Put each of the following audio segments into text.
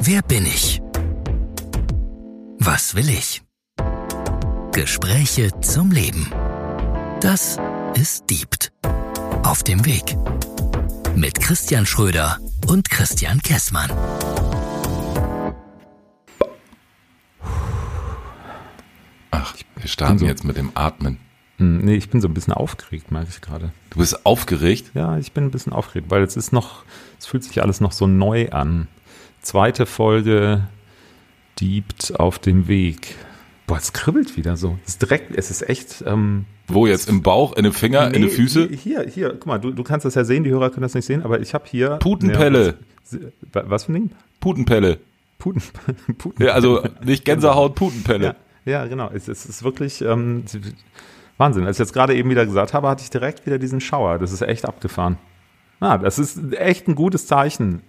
Wer bin ich? Was will ich? Gespräche zum Leben. Das ist deept. Auf dem Weg. Mit Christian Schröder und Christian Kaeßmann. Ach, wir starten jetzt mit dem Atmen. Nee, ich bin so ein bisschen aufgeregt, merke ich gerade. Du bist aufgeregt? Ja, ich bin ein bisschen aufgeregt, weil es fühlt sich alles noch so neu an. Zweite Folge, deept auf dem Weg. Boah, es kribbelt wieder so. Es ist echt... Wo jetzt? Im Bauch, in den Finger, in den Füßen? Hier, guck mal, du kannst das ja sehen, die Hörer können das nicht sehen, aber ich habe hier... Putenpelle. Ne, was für ein Ding? Putenpelle. Putenpelle. Ja, also nicht Gänsehaut, Putenpelle. Ja, genau. Es ist wirklich... Wahnsinn. Als ich jetzt gerade eben wieder gesagt habe, hatte ich direkt wieder diesen Schauer. Das ist echt abgefahren. Das ist echt ein gutes Zeichen.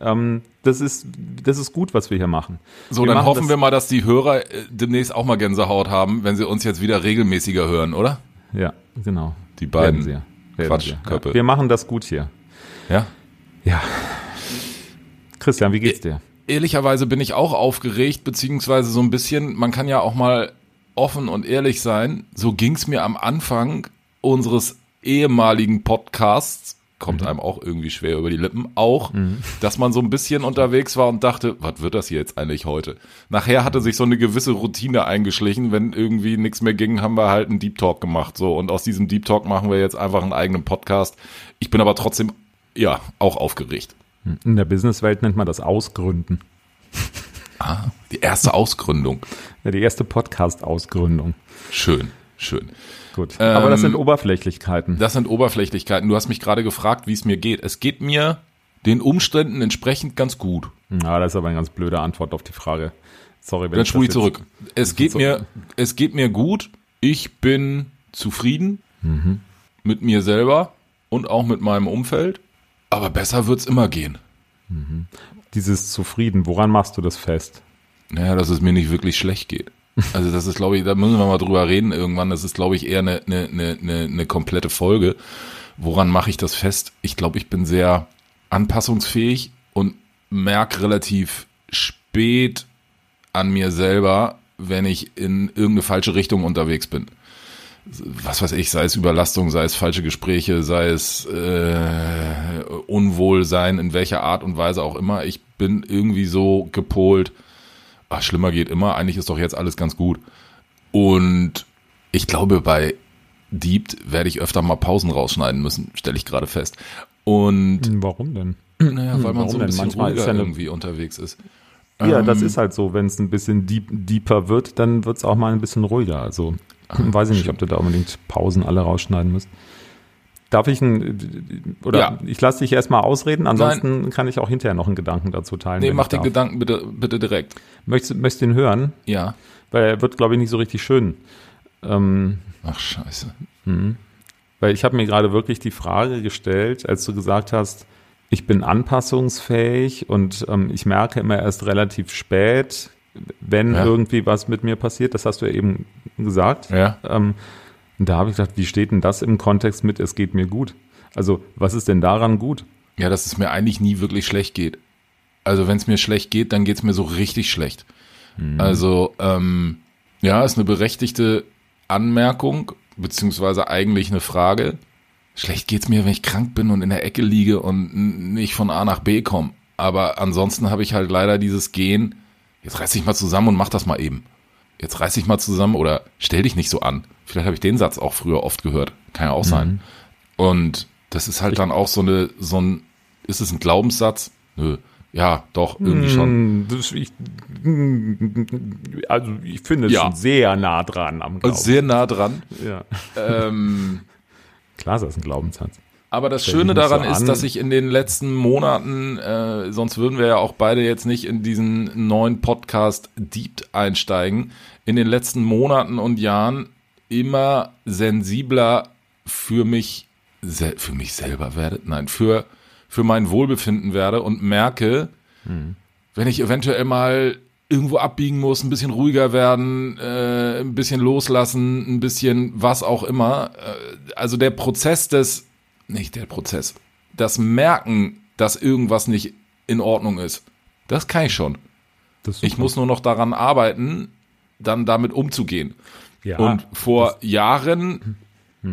Das ist gut, was wir hier machen. So, dann hoffen wir mal, dass die Hörer demnächst auch mal Gänsehaut haben, wenn sie uns jetzt wieder regelmäßiger hören, oder? Ja, genau. Die beiden Quatschköpfe. Ja, wir machen das gut hier. Ja? Ja. Christian, wie geht's dir? Ehrlicherweise bin ich auch aufgeregt, beziehungsweise so ein bisschen, man kann ja auch mal offen und ehrlich sein, so ging es mir am Anfang unseres ehemaligen Podcasts, kommt einem auch irgendwie schwer über die Lippen, dass man so ein bisschen unterwegs war und dachte, was wird das hier jetzt eigentlich heute? Nachher hatte sich so eine gewisse Routine eingeschlichen, wenn irgendwie nichts mehr ging, haben wir halt einen Deep Talk gemacht, so, und aus diesem Deep Talk machen wir jetzt einfach einen eigenen Podcast. Ich bin aber trotzdem, ja, auch aufgeregt. In der Businesswelt nennt man das Ausgründen. Ah, die erste Ausgründung. Ja, die erste Podcast-Ausgründung. Schön. Gut, aber das sind Oberflächlichkeiten. Du hast mich gerade gefragt, wie es mir geht. Es geht mir den Umständen entsprechend ganz gut. Ja, das ist aber eine ganz blöde Antwort auf die Frage. Sorry, wenn ich das jetzt... Dann spule ich zurück. Es geht mir gut. Ich bin zufrieden mit mir selber und auch mit meinem Umfeld. Aber besser wird's immer gehen. Mhm. Dieses Zufrieden, woran machst du das fest? Naja, dass es mir nicht wirklich schlecht geht. Also das ist, glaube ich, da müssen wir mal drüber reden irgendwann. Das ist, glaube ich, eher eine komplette Folge. Woran mache ich das fest? Ich glaube, ich bin sehr anpassungsfähig und merke relativ spät an mir selber, wenn ich in irgendeine falsche Richtung unterwegs bin. Was weiß ich, sei es Überlastung, sei es falsche Gespräche, sei es Unwohlsein, in welcher Art und Weise auch immer. Ich bin irgendwie so gepolt, schlimmer geht immer, eigentlich ist doch jetzt alles ganz gut. Und ich glaube, bei deept werde ich öfter mal Pausen rausschneiden müssen, stelle ich gerade fest. Und warum denn? Naja, weil man so ein bisschen ruhiger irgendwie unterwegs ist. Ja, das ist halt so, wenn es ein bisschen deeper wird, dann wird es auch mal ein bisschen ruhiger, also... Weiß ich nicht, ob du da unbedingt Pausen alle rausschneiden müsst. Darf ich ich lasse dich erstmal ausreden, ansonsten Nein. Kann ich auch hinterher noch einen Gedanken dazu teilen. Nee, mach den Gedanken bitte direkt. Möchtest du ihn hören? Ja. Weil er wird, glaube ich, nicht so richtig schön. Ach, scheiße. Weil ich habe mir gerade wirklich die Frage gestellt, als du gesagt hast, ich bin anpassungsfähig und ich merke immer erst relativ spät, wenn irgendwie was mit mir passiert, das hast du ja eben gesagt. Ja. Da habe ich gedacht, wie steht denn das im Kontext mit, es geht mir gut? Also, was ist denn daran gut? Ja, dass es mir eigentlich nie wirklich schlecht geht. Also, wenn es mir schlecht geht, dann geht es mir so richtig schlecht. Also, ist eine berechtigte Anmerkung, beziehungsweise eigentlich eine Frage. Schlecht geht es mir, wenn ich krank bin und in der Ecke liege und nicht von A nach B komme. Aber ansonsten habe ich halt leider dieses Gen, jetzt reiß dich mal zusammen und mach das mal eben. Jetzt reiß dich mal zusammen oder stell dich nicht so an. Vielleicht habe ich den Satz auch früher oft gehört. Kann ja auch sein. Und das ist halt dann auch so ein, ist es ein Glaubenssatz? Nö. Ja, doch, irgendwie schon. Ich finde es schon sehr nah dran am Glauben. Sehr nah dran. Ja. Klar, das ist ein Glaubenssatz. Aber das Schöne daran ist, dass ich in den letzten Monaten, sonst würden wir ja auch beide jetzt nicht in diesen neuen Podcast deept einsteigen, in den letzten Monaten und Jahren immer sensibler für mich selber werde, nein, für mein Wohlbefinden werde und merke, wenn ich eventuell mal irgendwo abbiegen muss, ein bisschen ruhiger werden, ein bisschen loslassen, ein bisschen was auch immer. Also das Merken, dass irgendwas nicht in Ordnung ist, das kann ich schon. Ich muss nur noch daran arbeiten, dann damit umzugehen. Ja, und vor Jahren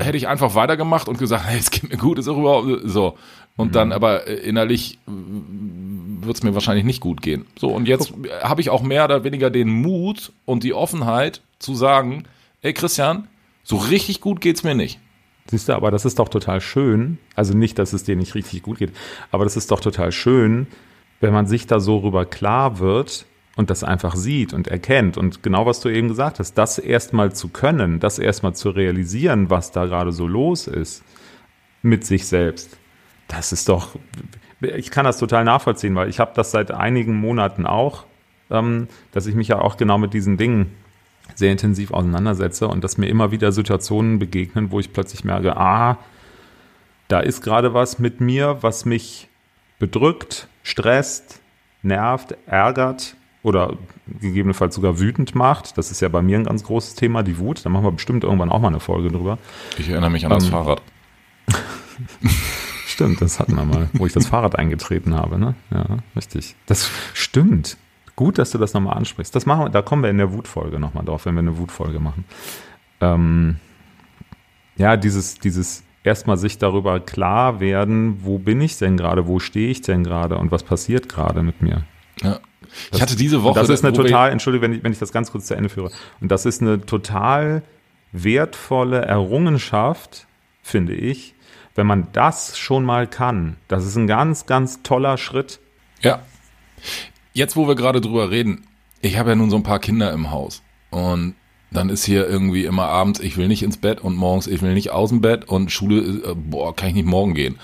hätte ich einfach weitergemacht und gesagt, hey, es geht mir gut, ist auch überhaupt so. Und dann aber innerlich wird es mir wahrscheinlich nicht gut gehen. So, und jetzt habe ich auch mehr oder weniger den Mut und die Offenheit zu sagen, ey Christian, so richtig gut geht's mir nicht. Siehst du, aber das ist doch total schön. Also nicht, dass es dir nicht richtig gut geht, aber das ist doch total schön, wenn man sich da so rüber klar wird und das einfach sieht und erkennt. Und genau, was du eben gesagt hast, das erstmal zu können, das erstmal zu realisieren, was da gerade so los ist mit sich selbst. Das ist doch, ich kann das total nachvollziehen, weil ich habe das seit einigen Monaten auch, dass ich mich ja auch genau mit diesen Dingen sehr intensiv auseinandersetze und dass mir immer wieder Situationen begegnen, wo ich plötzlich merke, da ist gerade was mit mir, was mich bedrückt, stresst, nervt, ärgert oder gegebenenfalls sogar wütend macht. Das ist ja bei mir ein ganz großes Thema, die Wut. Da machen wir bestimmt irgendwann auch mal eine Folge drüber. Ich erinnere mich an das Fahrrad. Stimmt, das hatten wir mal, wo ich das Fahrrad eingetreten habe. Ne? Ja, richtig. Das stimmt. Gut, dass du das nochmal ansprichst. Das machen wir, da kommen wir in der Wutfolge nochmal drauf, wenn wir eine Wutfolge machen. Ja, dieses erstmal sich darüber klar werden, wo bin ich denn gerade, wo stehe ich denn gerade und was passiert gerade mit mir. Ja. Ich hatte diese Woche... Das ist eine total, entschuldige, wenn ich das ganz kurz zu Ende führe. Und das ist eine total wertvolle Errungenschaft, finde ich, wenn man das schon mal kann. Das ist ein ganz, ganz toller Schritt. Ja. Jetzt, wo wir gerade drüber reden, ich habe ja nun so ein paar Kinder im Haus und dann ist hier irgendwie immer abends, ich will nicht ins Bett und morgens, ich will nicht aus dem Bett und Schule, kann ich nicht morgen gehen.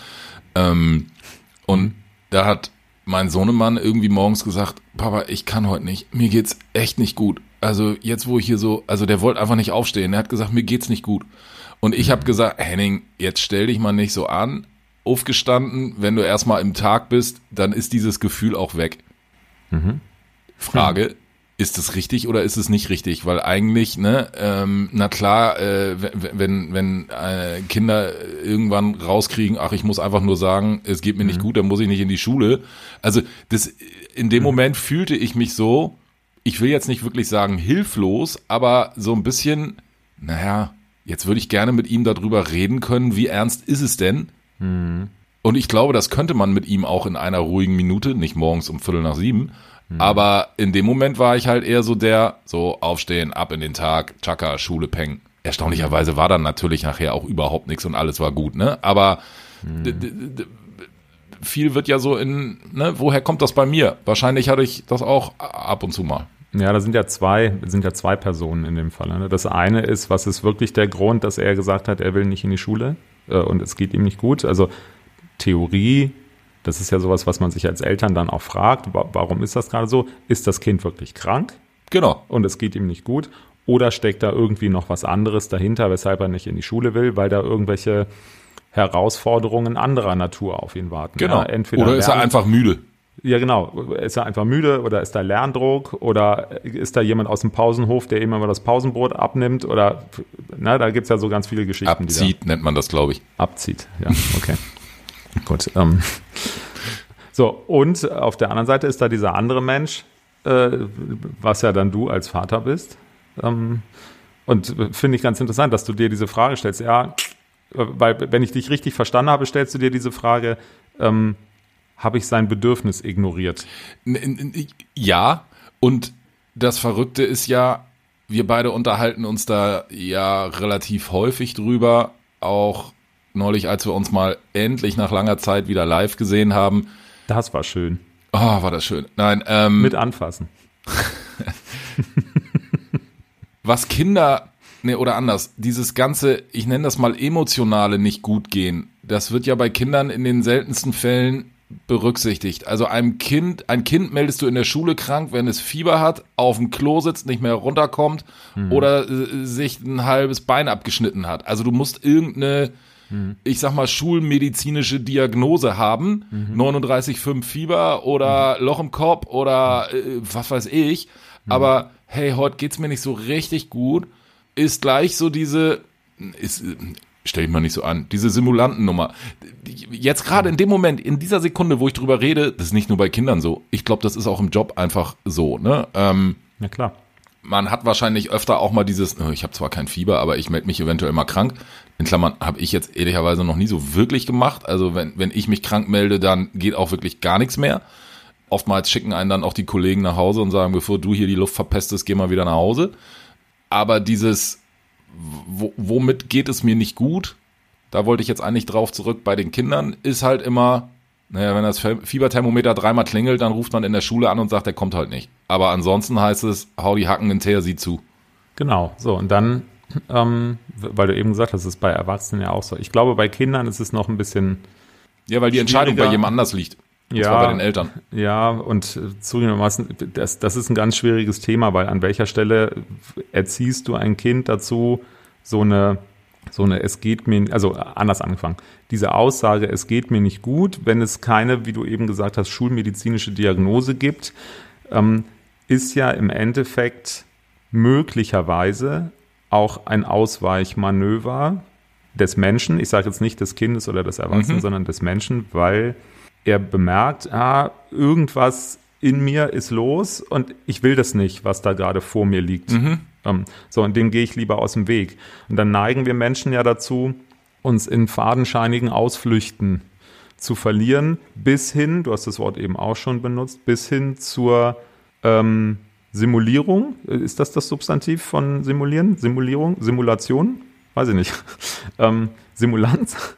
Und da hat mein Sohnemann irgendwie morgens gesagt, Papa, ich kann heute nicht, mir geht's echt nicht gut. Also jetzt, wo ich hier so, also der wollte einfach nicht aufstehen, er hat gesagt, mir geht's nicht gut. Und ich habe gesagt, Henning, jetzt stell dich mal nicht so an, aufgestanden, wenn du erstmal im Tag bist, dann ist dieses Gefühl auch weg. Frage, ist es richtig oder ist es nicht richtig? Weil eigentlich, na klar, wenn Kinder irgendwann rauskriegen, ach, ich muss einfach nur sagen, es geht mir nicht gut, dann muss ich nicht in die Schule. Also das, in dem Moment fühlte ich mich so, ich will jetzt nicht wirklich sagen hilflos, aber so ein bisschen, naja, jetzt würde ich gerne mit ihm darüber reden können, wie ernst ist es denn? Und ich glaube, das könnte man mit ihm auch in einer ruhigen Minute, nicht morgens um 6:15, aber in dem Moment war ich halt eher so der, so aufstehen, ab in den Tag, tschakka, Schule, peng. Erstaunlicherweise war dann natürlich nachher auch überhaupt nichts und alles war gut, ne? Aber viel wird ja so in, ne, woher kommt das bei mir? Wahrscheinlich hatte ich das auch ab und zu mal. Ja, da sind ja zwei Personen in dem Fall, ne? Das eine ist, was ist wirklich der Grund, dass er gesagt hat, er will nicht in die Schule und es geht ihm nicht gut, also Theorie, das ist ja sowas, was man sich als Eltern dann auch fragt, warum ist das gerade so? Ist das Kind wirklich krank? Genau. Und es geht ihm nicht gut? Oder steckt da irgendwie noch was anderes dahinter, weshalb er nicht in die Schule will, weil da irgendwelche Herausforderungen anderer Natur auf ihn warten? Genau. Ja, oder ist er einfach müde? Ja, genau. Ist er einfach müde oder ist da Lerndruck oder ist da jemand aus dem Pausenhof, der ihm immer das Pausenbrot abnimmt oder, na, da gibt es ja so ganz viele Geschichten. Abzieht nennt man das, glaube ich. Abzieht, ja, okay. Gut. So, und auf der anderen Seite ist da dieser andere Mensch, was ja dann du als Vater bist. Und finde ich ganz interessant, dass du dir diese Frage stellst. Ja, weil, wenn ich dich richtig verstanden habe, stellst du dir diese Frage, habe ich sein Bedürfnis ignoriert? Ja, und das Verrückte ist ja, wir beide unterhalten uns da ja relativ häufig drüber, auch neulich, als wir uns mal endlich nach langer Zeit wieder live gesehen haben. Das war schön. Oh, war das schön. Nein, mit anfassen. Was Kinder, oder anders, dieses ganze, ich nenne das mal emotionale nicht gut gehen, das wird ja bei Kindern in den seltensten Fällen berücksichtigt. Also ein Kind meldest du in der Schule krank, wenn es Fieber hat, auf dem Klo sitzt, nicht mehr runterkommt oder sich ein halbes Bein abgeschnitten hat. Also du musst irgendeine, ich sag mal, schulmedizinische Diagnose haben, 39,5 Fieber oder Loch im Kopf oder was weiß ich, aber hey, heute geht's mir nicht so richtig gut, ist gleich so diese, stell dich mal nicht so an. Diese Simulantennummer. Jetzt gerade in dem Moment, in dieser Sekunde, wo ich drüber rede, das ist nicht nur bei Kindern so. Ich glaube, das ist auch im Job einfach so. Ne? Ja, klar. Man hat wahrscheinlich öfter auch mal dieses, ich habe zwar kein Fieber, aber ich melde mich eventuell mal krank. In Klammern habe ich jetzt ehrlicherweise noch nie so wirklich gemacht. Also wenn ich mich krank melde, dann geht auch wirklich gar nichts mehr. Oftmals schicken einen dann auch die Kollegen nach Hause und sagen, bevor du hier die Luft verpestest, geh mal wieder nach Hause. Aber dieses, womit geht es mir nicht gut, da wollte ich jetzt eigentlich drauf zurück, bei den Kindern ist halt immer, naja, wenn das Fieberthermometer dreimal klingelt, dann ruft man in der Schule an und sagt, der kommt halt nicht. Aber ansonsten heißt es, hau die Hacken hinterher, sieh zu. Genau, so und dann, weil du eben gesagt hast, das ist bei Erwachsenen ja auch so. Ich glaube, bei Kindern ist es noch ein bisschen ja, weil die Entscheidung bei jemand anders liegt. Ja, zwar bei den Eltern. Ja, und zugegebenermaßen, das ist ein ganz schwieriges Thema, weil an welcher Stelle erziehst du ein Kind dazu, so eine es geht mir, also anders angefangen, diese Aussage, es geht mir nicht gut, wenn es keine, wie du eben gesagt hast, schulmedizinische Diagnose gibt, ist ja im Endeffekt möglicherweise auch ein Ausweichmanöver des Menschen, ich sage jetzt nicht des Kindes oder des Erwachsenen, sondern des Menschen, weil er bemerkt, irgendwas in mir ist los und ich will das nicht, was da gerade vor mir liegt. So, und dem gehe ich lieber aus dem Weg. Und dann neigen wir Menschen ja dazu, uns in fadenscheinigen Ausflüchten zu verlieren, bis hin, du hast das Wort eben auch schon benutzt, bis hin zur Simulierung. Ist das Substantiv von simulieren? Simulierung? Simulation? Weiß ich nicht. Simulanz.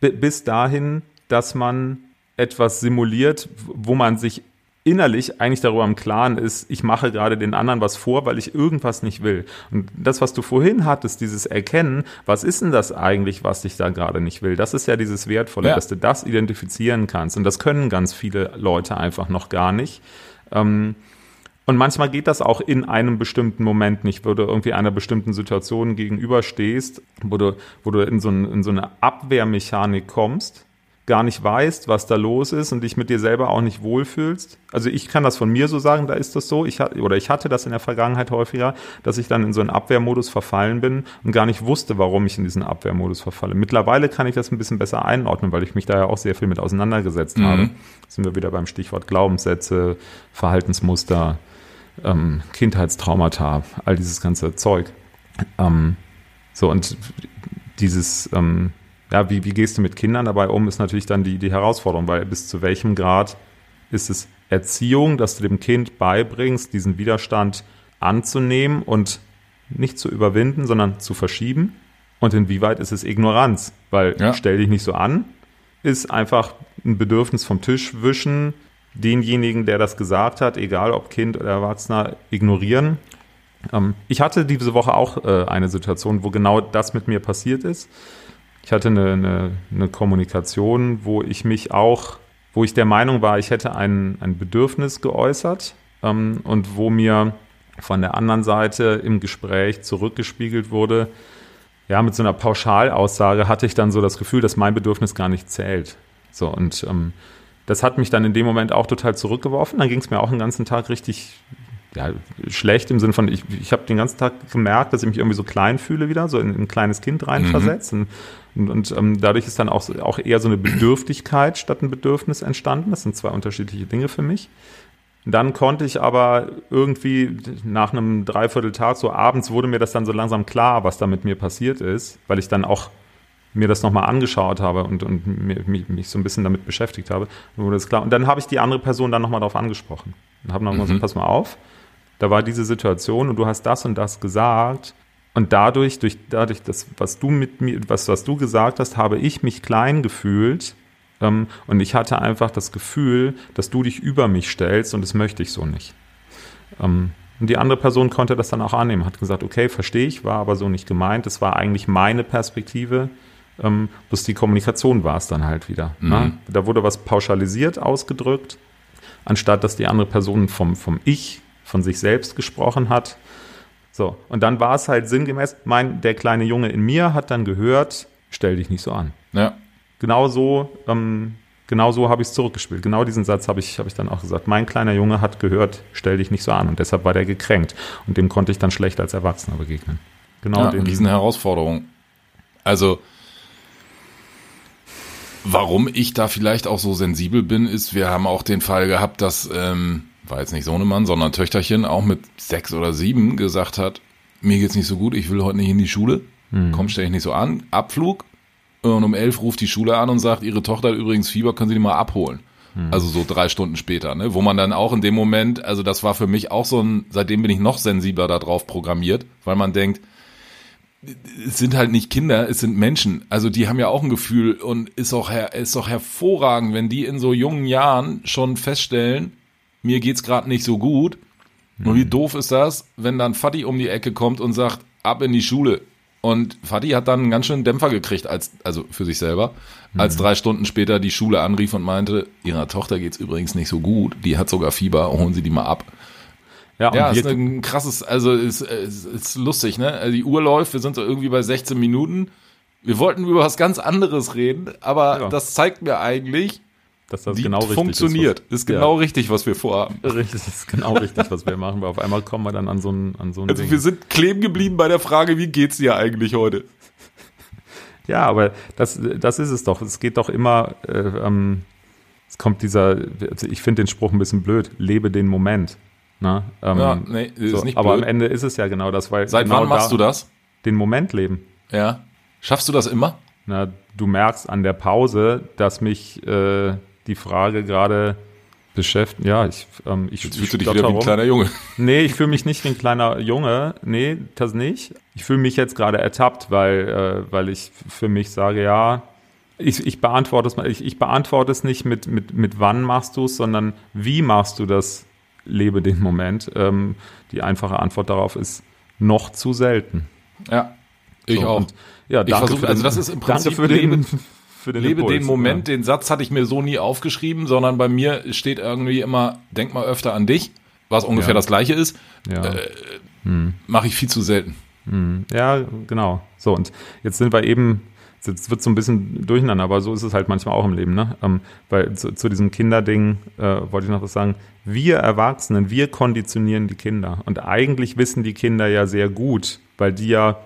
Bis dahin, dass man etwas simuliert, wo man sich innerlich eigentlich darüber im Klaren ist, ich mache gerade den anderen was vor, weil ich irgendwas nicht will. Und das, was du vorhin hattest, dieses Erkennen, was ist denn das eigentlich, was ich da gerade nicht will? Das ist ja dieses Wertvolle, ja, dass du das identifizieren kannst. Und das können ganz viele Leute einfach noch gar nicht. Und manchmal geht das auch in einem bestimmten Moment nicht, wo du irgendwie einer bestimmten Situation gegenüberstehst, wo du in so eine Abwehrmechanik kommst, gar nicht weißt, was da los ist und dich mit dir selber auch nicht wohlfühlst. Also ich kann das von mir so sagen, da ist das so. Ich hatte das in der Vergangenheit häufiger, dass ich dann in so einen Abwehrmodus verfallen bin und gar nicht wusste, warum ich in diesen Abwehrmodus verfalle. Mittlerweile kann ich das ein bisschen besser einordnen, weil ich mich da ja auch sehr viel mit auseinandergesetzt habe. Da sind wir wieder beim Stichwort Glaubenssätze, Verhaltensmuster, Kindheitstraumata, all dieses ganze Zeug. Und dieses wie gehst du mit Kindern dabei um, ist natürlich dann die Herausforderung, weil bis zu welchem Grad ist es Erziehung, dass du dem Kind beibringst, diesen Widerstand anzunehmen und nicht zu überwinden, sondern zu verschieben, und inwieweit ist es Ignoranz, weil stell dich nicht so an, ist einfach ein Bedürfnis vom Tisch wischen, denjenigen, der das gesagt hat, egal ob Kind oder Erwachsener, ignorieren. Ich hatte diese Woche auch eine Situation, wo genau das mit mir passiert ist. Ich hatte eine Kommunikation, wo ich der Meinung war, ich hätte ein Bedürfnis geäußert, und wo mir von der anderen Seite im Gespräch zurückgespiegelt wurde, ja, mit so einer Pauschalaussage hatte ich dann so das Gefühl, dass mein Bedürfnis gar nicht zählt. So, und das hat mich dann in dem Moment auch total zurückgeworfen. Dann ging es mir auch den ganzen Tag richtig schlecht, im Sinne von, ich habe den ganzen Tag gemerkt, dass ich mich irgendwie so klein fühle wieder, so in ein kleines Kind reinversetzt. Und dadurch ist dann auch eher so eine Bedürftigkeit statt ein Bedürfnis entstanden. Das sind zwei unterschiedliche Dinge für mich. Dann konnte ich aber irgendwie nach einem Dreivierteltag, so abends, wurde mir das dann so langsam klar, was da mit mir passiert ist, weil ich dann auch mir das nochmal angeschaut habe und mich so ein bisschen damit beschäftigt habe. Dann wurde das klar. Und dann habe ich die andere Person dann nochmal darauf angesprochen. Und habe nochmal gesagt, pass mal auf, da war diese Situation und du hast das und das gesagt. Und dadurch das, was du mit mir, was du gesagt hast, habe ich mich klein gefühlt. Und ich hatte einfach das Gefühl, dass du dich über mich stellst, und das möchte ich so nicht. Und die andere Person konnte das dann auch annehmen, hat gesagt, okay, verstehe ich, war aber so nicht gemeint. Das war eigentlich meine Perspektive. Bloß die Kommunikation war es dann halt wieder. Ne? Da wurde was pauschalisiert ausgedrückt, anstatt dass die andere Person vom Ich, von sich selbst gesprochen hat. So, und dann war es halt sinngemäß, der kleine Junge in mir hat dann gehört, stell dich nicht so an. Ja. Genau so habe ich es zurückgespielt. Genau diesen Satz habe ich dann auch gesagt. Mein kleiner Junge hat gehört, stell dich nicht so an. Und deshalb war der gekränkt. Und dem konnte ich dann schlecht als Erwachsener begegnen. Genau, ja, eine Riesenherausforderung. Also, warum ich da vielleicht auch so sensibel bin, ist, wir haben auch den Fall gehabt, dass, war jetzt nicht Sohnemann, sondern Töchterchen auch mit 6 oder 7 gesagt hat, mir geht's nicht so gut, ich will heute nicht in die Schule, komm, stell dich nicht so an, Abflug. Und um 11 ruft die Schule an und sagt, ihre Tochter hat übrigens Fieber, können Sie die mal abholen. Also so 3 Stunden später, ne? Wo man dann auch in dem Moment, also das war für mich auch so ein, seitdem bin ich noch sensibler darauf programmiert, weil man denkt, es sind halt nicht Kinder, es sind Menschen. Also die haben ja auch ein Gefühl und ist doch hervorragend, wenn die in so jungen Jahren schon feststellen, mir geht's gerade nicht so gut. Und wie doof ist das, wenn dann Vati um die Ecke kommt und sagt, ab in die Schule. Und Vati hat dann einen ganz schönen Dämpfer gekriegt, also für sich selber, als 3 Stunden später die Schule anrief und meinte, ihrer Tochter geht's übrigens nicht so gut, die hat sogar Fieber, holen Sie die mal ab. Ja, ist ein krasses, also ist lustig, ne? Also die Uhr läuft, wir sind so irgendwie bei 16 Minuten. Wir wollten über was ganz anderes reden, aber das zeigt mir eigentlich, dass das genau richtig funktioniert. Ist genau richtig, was wir vorhaben. Richtig, ist genau richtig, was wir machen. Weil auf einmal kommen wir dann an so ein Ding. Also wir sind kleben geblieben bei der Frage, wie geht's dir eigentlich heute? Ja, aber das ist es doch. Es geht doch immer, es kommt ich finde den Spruch ein bisschen blöd, lebe den Moment. Na, ist nicht blöd. Aber am Ende ist es ja genau das. Weil seit wann machst du das? Den Moment leben. Ja. Schaffst du das immer? Na, du merkst an der Pause, dass mich die Frage gerade beschäftigt. Ja, ich fühle mich wieder wie ein kleiner Junge. Nee, ich fühle mich nicht wie ein kleiner Junge. Nee, das nicht. Ich fühle mich jetzt gerade ertappt, weil ich für mich sage, ja, ich beantworte es mal. Ich beantworte es nicht mit wann machst du es, sondern wie machst du das? Lebe den Moment. Die einfache Antwort darauf ist noch zu selten. Ja, ich so, auch. Und, ja, ich versuche, also das ist im Prinzip für den Lebe Impuls, den Moment. Ja. Den Satz hatte ich mir so nie aufgeschrieben, sondern bei mir steht irgendwie immer, denk mal öfter an dich, was ungefähr das Gleiche ist. Ja. Mache ich viel zu selten. Ja, genau. So, und jetzt sind wir eben, jetzt wird so ein bisschen durcheinander, aber so ist es halt manchmal auch im Leben, ne? Weil zu diesem Kinderding wollte ich noch was sagen. Wir Erwachsenen, wir konditionieren die Kinder. Und eigentlich wissen die Kinder ja sehr gut, weil die ja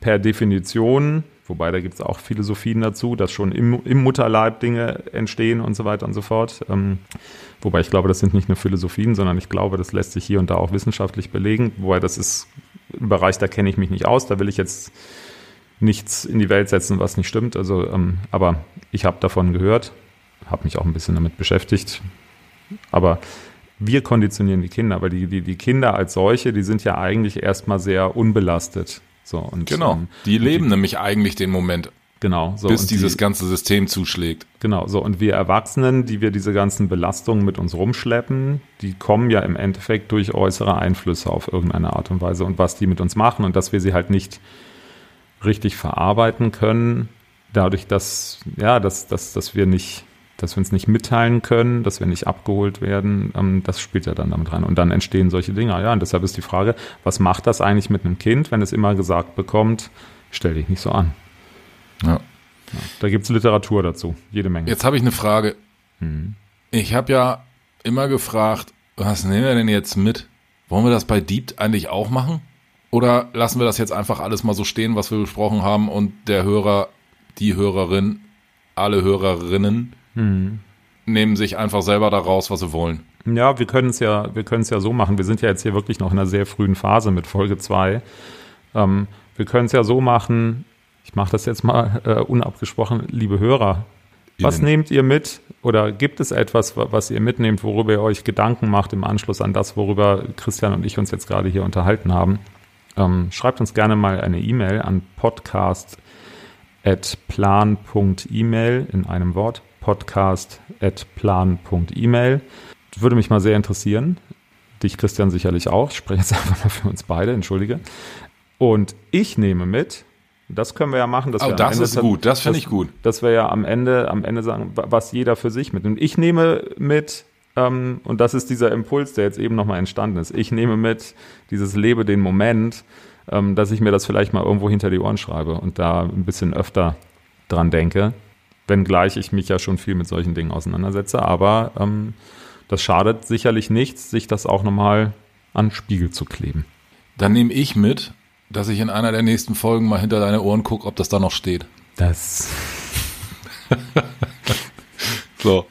per Definition, wobei da gibt es auch Philosophien dazu, dass schon im Mutterleib Dinge entstehen und so weiter und so fort. Wobei ich glaube, das sind nicht nur Philosophien, sondern ich glaube, das lässt sich hier und da auch wissenschaftlich belegen. Wobei das ist ein Bereich, da kenne ich mich nicht aus, da will ich jetzt nichts in die Welt setzen, was nicht stimmt. Also, aber ich habe davon gehört, habe mich auch ein bisschen damit beschäftigt. Aber wir konditionieren die Kinder, weil die Kinder als solche, die sind ja eigentlich erstmal sehr unbelastet. So, und, genau, die leben nämlich eigentlich den Moment, genau, so, bis und dieses ganze System zuschlägt. Genau, so, und wir Erwachsenen, die wir diese ganzen Belastungen mit uns rumschleppen, die kommen ja im Endeffekt durch äußere Einflüsse auf irgendeine Art und Weise. Und was die mit uns machen und dass wir sie halt nicht richtig verarbeiten können, dadurch, dass wir uns nicht mitteilen können, dass wir nicht abgeholt werden, das spielt ja dann damit rein. Und dann entstehen solche Dinge. Ja, und deshalb ist die Frage, was macht das eigentlich mit einem Kind, wenn es immer gesagt bekommt, stell dich nicht so an. Ja. Ja, da gibt es Literatur dazu, jede Menge. Jetzt habe ich eine Frage. Ich habe ja immer gefragt, was nehmen wir denn jetzt mit? Wollen wir das bei deept eigentlich auch machen? Oder lassen wir das jetzt einfach alles mal so stehen, was wir besprochen haben und der Hörer, die Hörerin, alle Hörerinnen nehmen sich einfach selber daraus, was sie wollen. Ja, wir können es ja so machen. Wir sind ja jetzt hier wirklich noch in einer sehr frühen Phase mit Folge 2. Wir können es ja so machen, ich mache das jetzt mal unabgesprochen, liebe Hörer, was nehmt ihr mit oder gibt es etwas, was ihr mitnehmt, worüber ihr euch Gedanken macht im Anschluss an das, worüber Christian und ich uns jetzt gerade hier unterhalten haben? Schreibt uns gerne mal eine E-Mail an podcast@plan.email, in einem Wort, podcast@plan.email. Würde mich mal sehr interessieren. Dich, Christian, sicherlich auch. Ich spreche jetzt einfach mal für uns beide, entschuldige. Und ich nehme mit, das können wir ja machen. Dass wir das Ende ist gut, das finde ich gut. Dass wir ja am Ende sagen, was jeder für sich mitnimmt. Ich nehme mit, und das ist dieser Impuls, der jetzt eben nochmal entstanden ist. Ich nehme mit, dieses Lebe den Moment, dass ich mir das vielleicht mal irgendwo hinter die Ohren schreibe und da ein bisschen öfter dran denke, wenngleich ich mich ja schon viel mit solchen Dingen auseinandersetze. Aber das schadet sicherlich nichts, sich das auch nochmal an den Spiegel zu kleben. Dann nehme ich mit, dass ich in einer der nächsten Folgen mal hinter deine Ohren gucke, ob das da noch steht. Das. So.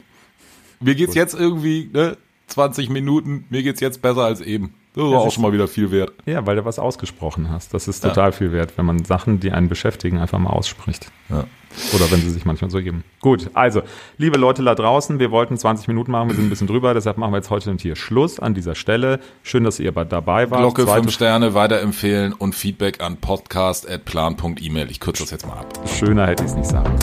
Mir geht's jetzt irgendwie, ne, 20 Minuten, mir geht's jetzt besser als eben. Das war auch schon mal wieder viel wert. Ja, weil du was ausgesprochen hast. Das ist total viel wert, wenn man Sachen, die einen beschäftigen, einfach mal ausspricht. Ja. Oder wenn sie sich manchmal so geben. Gut, also, liebe Leute da draußen, wir wollten 20 Minuten machen, wir sind ein bisschen drüber, deshalb machen wir jetzt heute und hier Schluss an dieser Stelle. Schön, dass ihr dabei wart. Glocke, 5 Sterne, weiterempfehlen und Feedback an podcast@plan.email. Ich kürze das jetzt mal ab. Schöner hätte ich es nicht sagen.